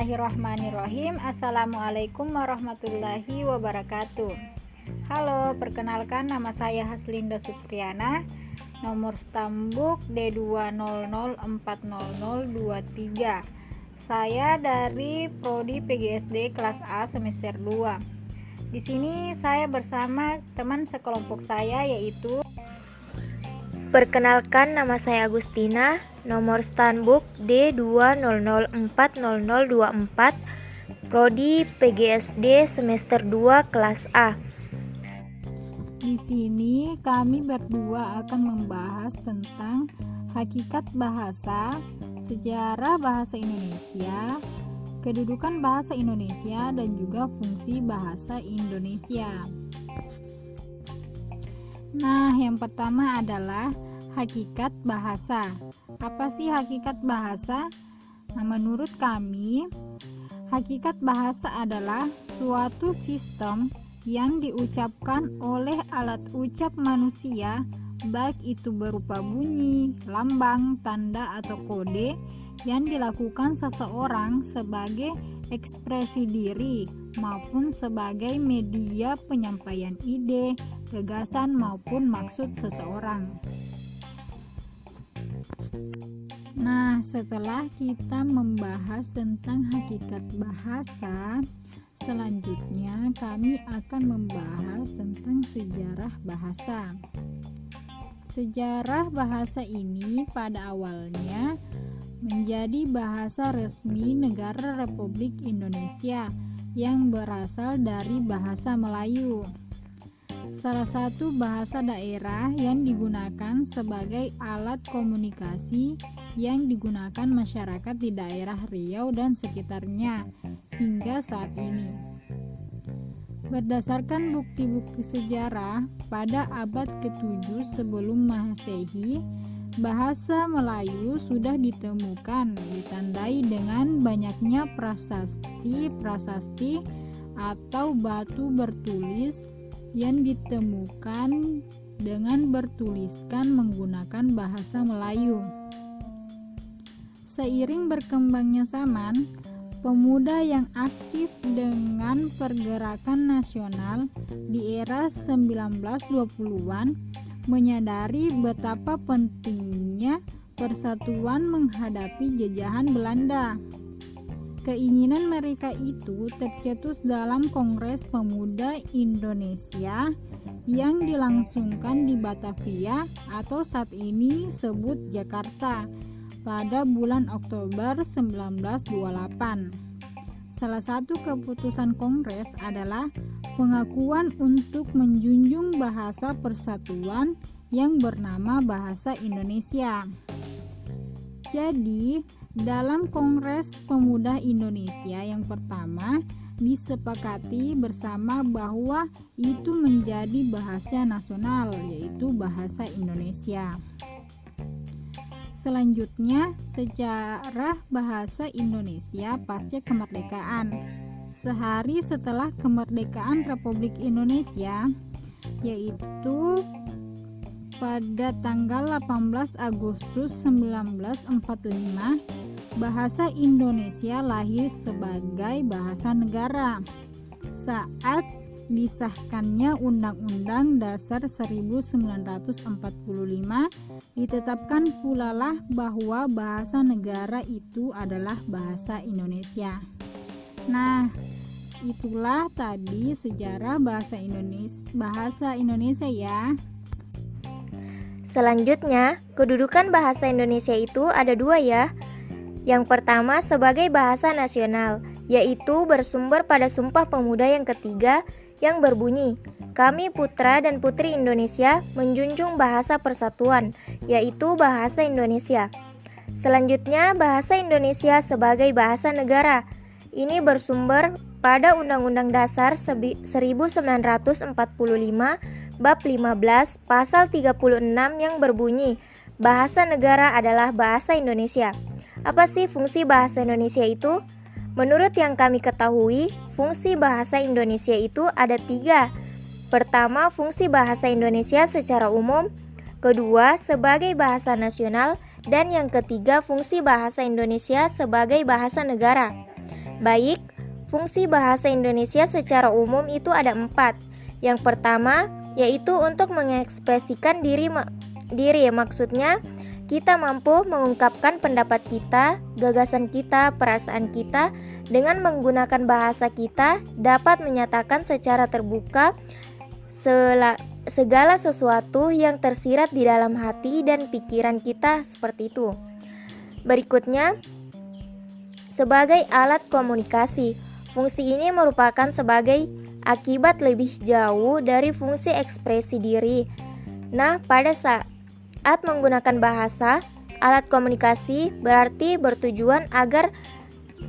Bismillahirrahmanirrahim. Assalamualaikum warahmatullahi wabarakatuh. Halo, perkenalkan nama saya Haslinda Supriana, nomor stambuk D200400023. Saya dari prodi PGSD kelas A semester 2. Di sini saya bersama teman sekelompok saya, yaitu perkenalkan nama saya Agustina, nomor stambuk D200400024, prodi PGSD semester 2 kelas A. Di sini kami berdua akan membahas tentang hakikat bahasa, sejarah bahasa Indonesia, kedudukan bahasa Indonesia, dan juga fungsi bahasa Indonesia. Nah, yang pertama adalah hakikat bahasa. Apa sih hakikat bahasa? Nah, menurut kami, hakikat bahasa adalah suatu sistem yang diucapkan oleh alat ucap manusia, baik itu berupa bunyi, lambang, tanda, atau kode yang dilakukan seseorang sebagai ekspresi diri maupun sebagai media penyampaian ide, gagasan, maupun maksud seseorang. Nah, setelah kita membahas tentang hakikat bahasa, selanjutnya kami akan membahas tentang sejarah bahasa. Sejarah bahasa ini pada awalnya menjadi bahasa resmi negara Republik Indonesia yang berasal dari bahasa Melayu, salah satu bahasa daerah yang digunakan sebagai alat komunikasi yang digunakan masyarakat di daerah Riau dan sekitarnya hingga saat ini. Berdasarkan bukti-bukti sejarah, pada abad ke-7 sebelum Masehi, bahasa Melayu sudah ditemukan, ditandai dengan banyaknya prasasti atau batu bertulis yang ditemukan dengan bertuliskan menggunakan bahasa Melayu. Seiring berkembangnya zaman, pemuda yang aktif dengan pergerakan nasional di era 1920-an menyadari betapa pentingnya persatuan menghadapi jajahan Belanda. Keinginan mereka itu tercetus dalam Kongres Pemuda Indonesia yang dilangsungkan di Batavia atau saat ini sebut Jakarta pada bulan Oktober 1928. Salah satu keputusan Kongres adalah pengakuan untuk menjunjung bahasa persatuan yang bernama Bahasa Indonesia. Jadi, dalam Kongres Pemuda Indonesia yang pertama disepakati bersama bahwa itu menjadi bahasa nasional, yaitu Bahasa Indonesia. Selanjutnya, sejarah bahasa Indonesia pasca kemerdekaan. Sehari setelah kemerdekaan Republik Indonesia, yaitu pada tanggal 18 Agustus 1945, bahasa Indonesia lahir sebagai bahasa negara saat disahkannya Undang-Undang Dasar 1945. Ditetapkan pula lah bahwa bahasa negara itu adalah bahasa Indonesia. Nah, itulah tadi sejarah bahasa Indonesia ya. Selanjutnya, kedudukan bahasa Indonesia itu ada dua ya. Yang pertama sebagai bahasa nasional, yaitu bersumber pada Sumpah Pemuda yang ketiga yang berbunyi, "Kami putra dan putri Indonesia menjunjung bahasa persatuan, yaitu bahasa Indonesia." Selanjutnya, bahasa Indonesia sebagai bahasa negara. Ini bersumber pada Undang-Undang Dasar 1945 Bab 15 Pasal 36 yang berbunyi, "Bahasa negara adalah bahasa Indonesia." Apa sih fungsi bahasa Indonesia itu? Menurut yang kami ketahui, fungsi bahasa Indonesia itu ada 3. Pertama, fungsi bahasa Indonesia secara umum. Kedua, sebagai bahasa nasional. Dan yang ketiga, fungsi bahasa Indonesia sebagai bahasa negara. Baik, fungsi bahasa Indonesia secara umum itu ada 4. Yang pertama, yaitu untuk mengekspresikan diri, maksudnya kita mampu mengungkapkan pendapat kita, gagasan kita, perasaan kita dengan menggunakan bahasa kita, dapat menyatakan secara terbuka segala sesuatu yang tersirat di dalam hati dan pikiran kita, seperti itu. Berikutnya, sebagai alat komunikasi, fungsi ini merupakan sebagai akibat lebih jauh dari fungsi ekspresi diri. Nah, pada saat menggunakan bahasa, alat komunikasi berarti bertujuan agar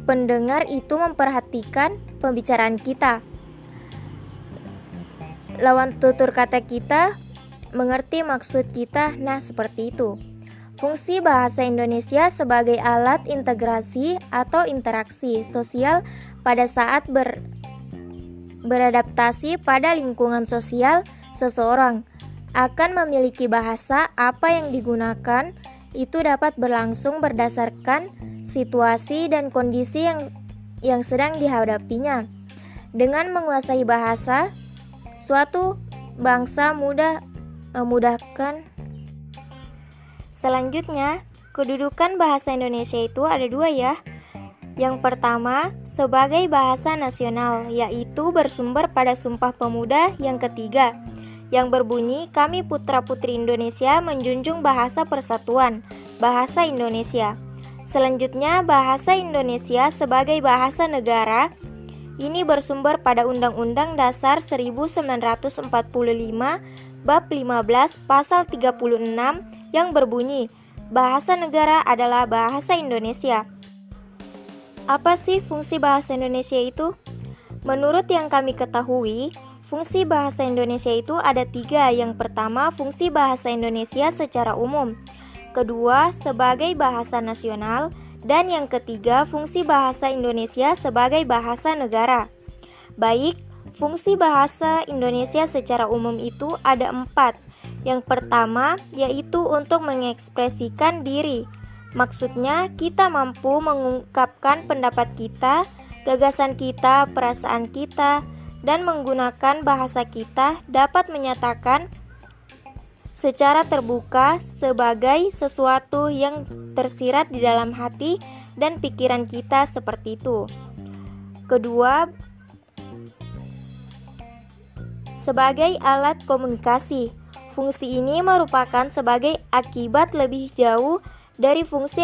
pendengar itu memperhatikan pembicaraan kita. Lawan tutur kata kita mengerti maksud kita. Nah, seperti itu. Fungsi bahasa Indonesia sebagai alat integrasi atau interaksi sosial pada saat beradaptasi pada lingkungan sosial seseorang akan memiliki bahasa apa yang digunakan itu dapat berlangsung berdasarkan situasi dan kondisi yang sedang dihadapinya. Dengan menguasai bahasa, suatu bangsa memudahkan. Selanjutnya, kedudukan bahasa Indonesia itu ada 2 ya. Yang pertama, sebagai bahasa nasional, yaitu berasumber pada Sumpah Pemuda yang ketiga, yang berbunyi, kami putra-putri Indonesia menjunjung bahasa persatuan, bahasa Indonesia. Selanjutnya, bahasa Indonesia sebagai bahasa negara, ini bersumber pada Undang-Undang Dasar 1945, Bab 15, Pasal 36, yang berbunyi, bahasa negara adalah bahasa Indonesia. Apa sih fungsi bahasa Indonesia itu? Menurut yang kami ketahui, fungsi bahasa Indonesia itu ada 3. Yang pertama, fungsi bahasa Indonesia secara umum. Kedua, sebagai bahasa nasional. Dan yang ketiga, fungsi bahasa Indonesia sebagai bahasa negara. Baik, fungsi bahasa Indonesia secara umum itu ada 4. Yang pertama, yaitu untuk mengekspresikan diri. Maksudnya, kita mampu mengungkapkan pendapat kita, gagasan kita, perasaan kita, dan menggunakan bahasa kita dapat menyatakan secara terbuka sebagai sesuatu yang tersirat di dalam hati dan pikiran kita, seperti itu. Kedua, sebagai alat komunikasi, fungsi ini merupakan sebagai akibat lebih jauh dari fungsi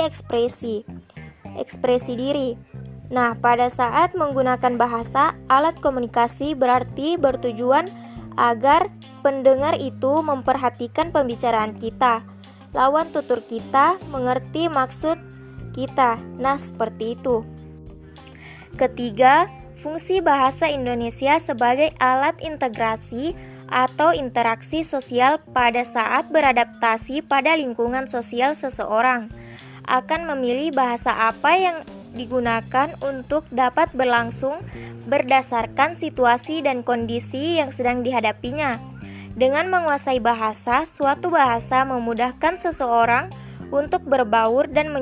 ekspresi diri. Nah, pada saat menggunakan bahasa, alat komunikasi berarti bertujuan agar pendengar itu memperhatikan pembicaraan kita, lawan tutur kita mengerti maksud kita. Nah, seperti itu. Ketiga, fungsi bahasa Indonesia sebagai alat integrasi atau interaksi sosial pada saat beradaptasi pada lingkungan sosial seseorang akan memilih bahasa apa yang digunakan untuk dapat berlangsung berdasarkan situasi dan kondisi yang sedang dihadapinya. Dengan menguasai bahasa, suatu bahasa memudahkan seseorang untuk berbaur dan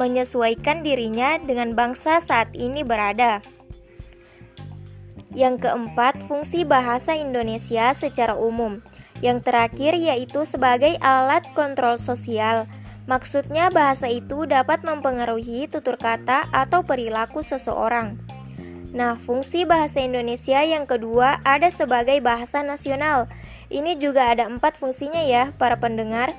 menyesuaikan dirinya dengan bangsa saat ini berada. Yang keempat, fungsi bahasa Indonesia secara umum. Yang terakhir, yaitu sebagai alat kontrol sosial. Maksudnya, bahasa itu dapat mempengaruhi tutur kata atau perilaku seseorang. Nah, fungsi bahasa Indonesia yang kedua ada sebagai bahasa nasional. Ini juga ada 4 fungsinya ya, para pendengar.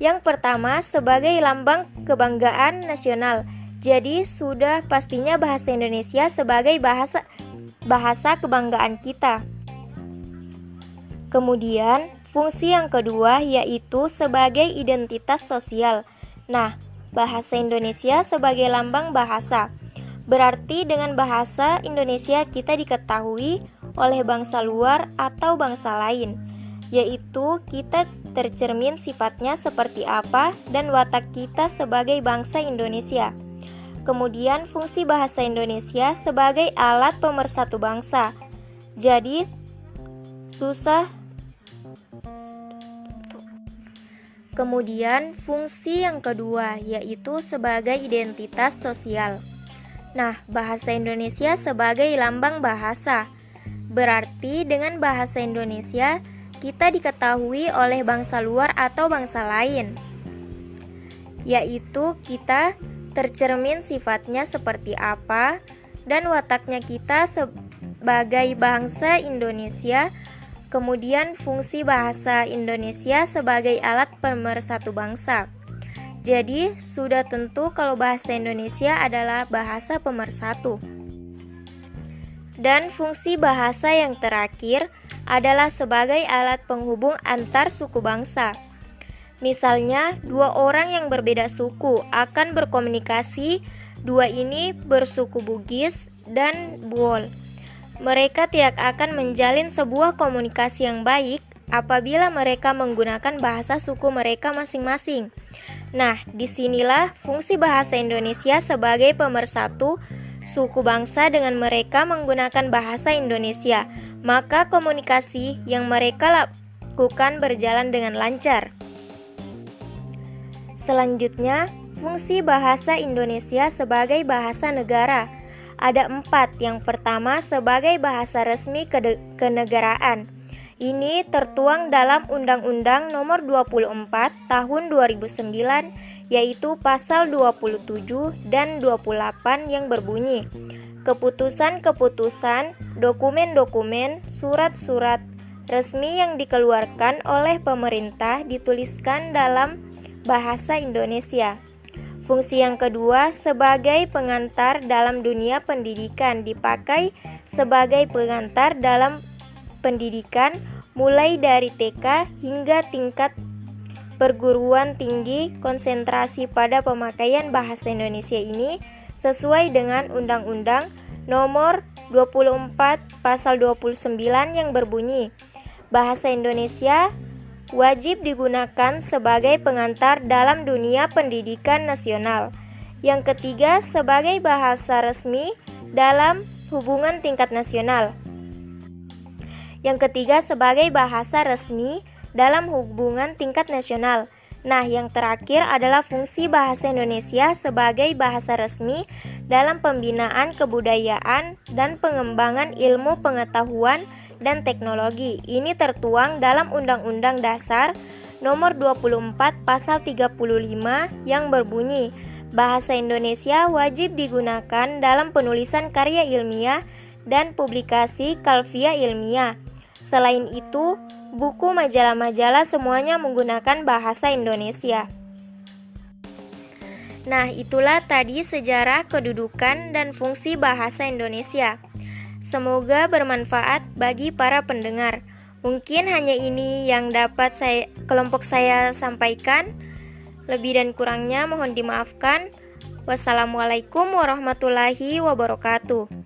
Yang pertama, sebagai lambang kebanggaan nasional. Jadi, sudah pastinya bahasa Indonesia sebagai bahasa kebanggaan kita. Kemudian, fungsi yang kedua yaitu sebagai identitas sosial. Nah, bahasa Indonesia sebagai lambang bahasa. Berarti dengan bahasa Indonesia kita diketahui oleh bangsa luar atau bangsa lain, yaitu kita tercermin sifatnya seperti apa dan watak kita sebagai bangsa Indonesia. Kemudian fungsi bahasa Indonesia sebagai alat pemersatu bangsa. Jadi Kemudian fungsi yang kedua yaitu sebagai identitas sosial. Nah, bahasa Indonesia sebagai lambang bahasa. Berarti dengan bahasa Indonesia, kita diketahui oleh bangsa luar atau bangsa lain, yaitu kita tercermin sifatnya seperti apa dan wataknya kita sebagai bangsa Indonesia, kemudian fungsi bahasa Indonesia sebagai alat pemersatu bangsa. Jadi, sudah tentu kalau bahasa Indonesia adalah bahasa pemersatu. Dan fungsi bahasa yang terakhir adalah sebagai alat penghubung antar suku bangsa. Misalnya, dua orang yang berbeda suku akan berkomunikasi, dua ini bersuku Bugis dan Buol. Mereka tidak akan menjalin sebuah komunikasi yang baik apabila mereka menggunakan bahasa suku mereka masing-masing. Nah, disinilah fungsi bahasa Indonesia sebagai pemersatu suku bangsa dengan mereka menggunakan bahasa Indonesia, maka komunikasi yang mereka lakukan berjalan dengan lancar. Selanjutnya, fungsi bahasa Indonesia sebagai bahasa negara. Ada 4, yang pertama sebagai bahasa resmi kenegaraan. Ini tertuang dalam Undang-Undang Nomor 24 Tahun 2009, yaitu pasal 27 dan 28 yang berbunyi: keputusan-keputusan, dokumen-dokumen, surat-surat resmi yang dikeluarkan oleh pemerintah dituliskan dalam bahasa Indonesia. Fungsi yang kedua sebagai pengantar dalam dunia pendidikan, dipakai sebagai pengantar dalam pendidikan mulai dari TK hingga tingkat perguruan tinggi. Konsentrasi pada pemakaian bahasa Indonesia ini sesuai dengan Undang-Undang Nomor 24 Pasal 29 yang berbunyi, bahasa Indonesia wajib digunakan sebagai pengantar dalam dunia pendidikan nasional. Yang ketiga sebagai bahasa resmi dalam hubungan tingkat nasional. Yang ketiga sebagai bahasa resmi dalam hubungan tingkat nasional. Nah, yang terakhir adalah fungsi bahasa Indonesia sebagai bahasa resmi dalam pembinaan kebudayaan dan pengembangan ilmu pengetahuan dan teknologi. Ini tertuang dalam Undang-Undang Dasar Nomor 24 Pasal 35 yang berbunyi, bahasa Indonesia wajib digunakan dalam penulisan karya ilmiah dan publikasi kalfiah ilmiah. Selain itu, buku, majalah-majalah semuanya menggunakan bahasa Indonesia. Nah, itulah tadi sejarah, kedudukan, dan fungsi bahasa Indonesia. Semoga bermanfaat bagi para pendengar. Mungkin hanya ini yang dapat kelompok saya sampaikan. Lebih dan kurangnya mohon dimaafkan. Wassalamualaikum warahmatullahi wabarakatuh.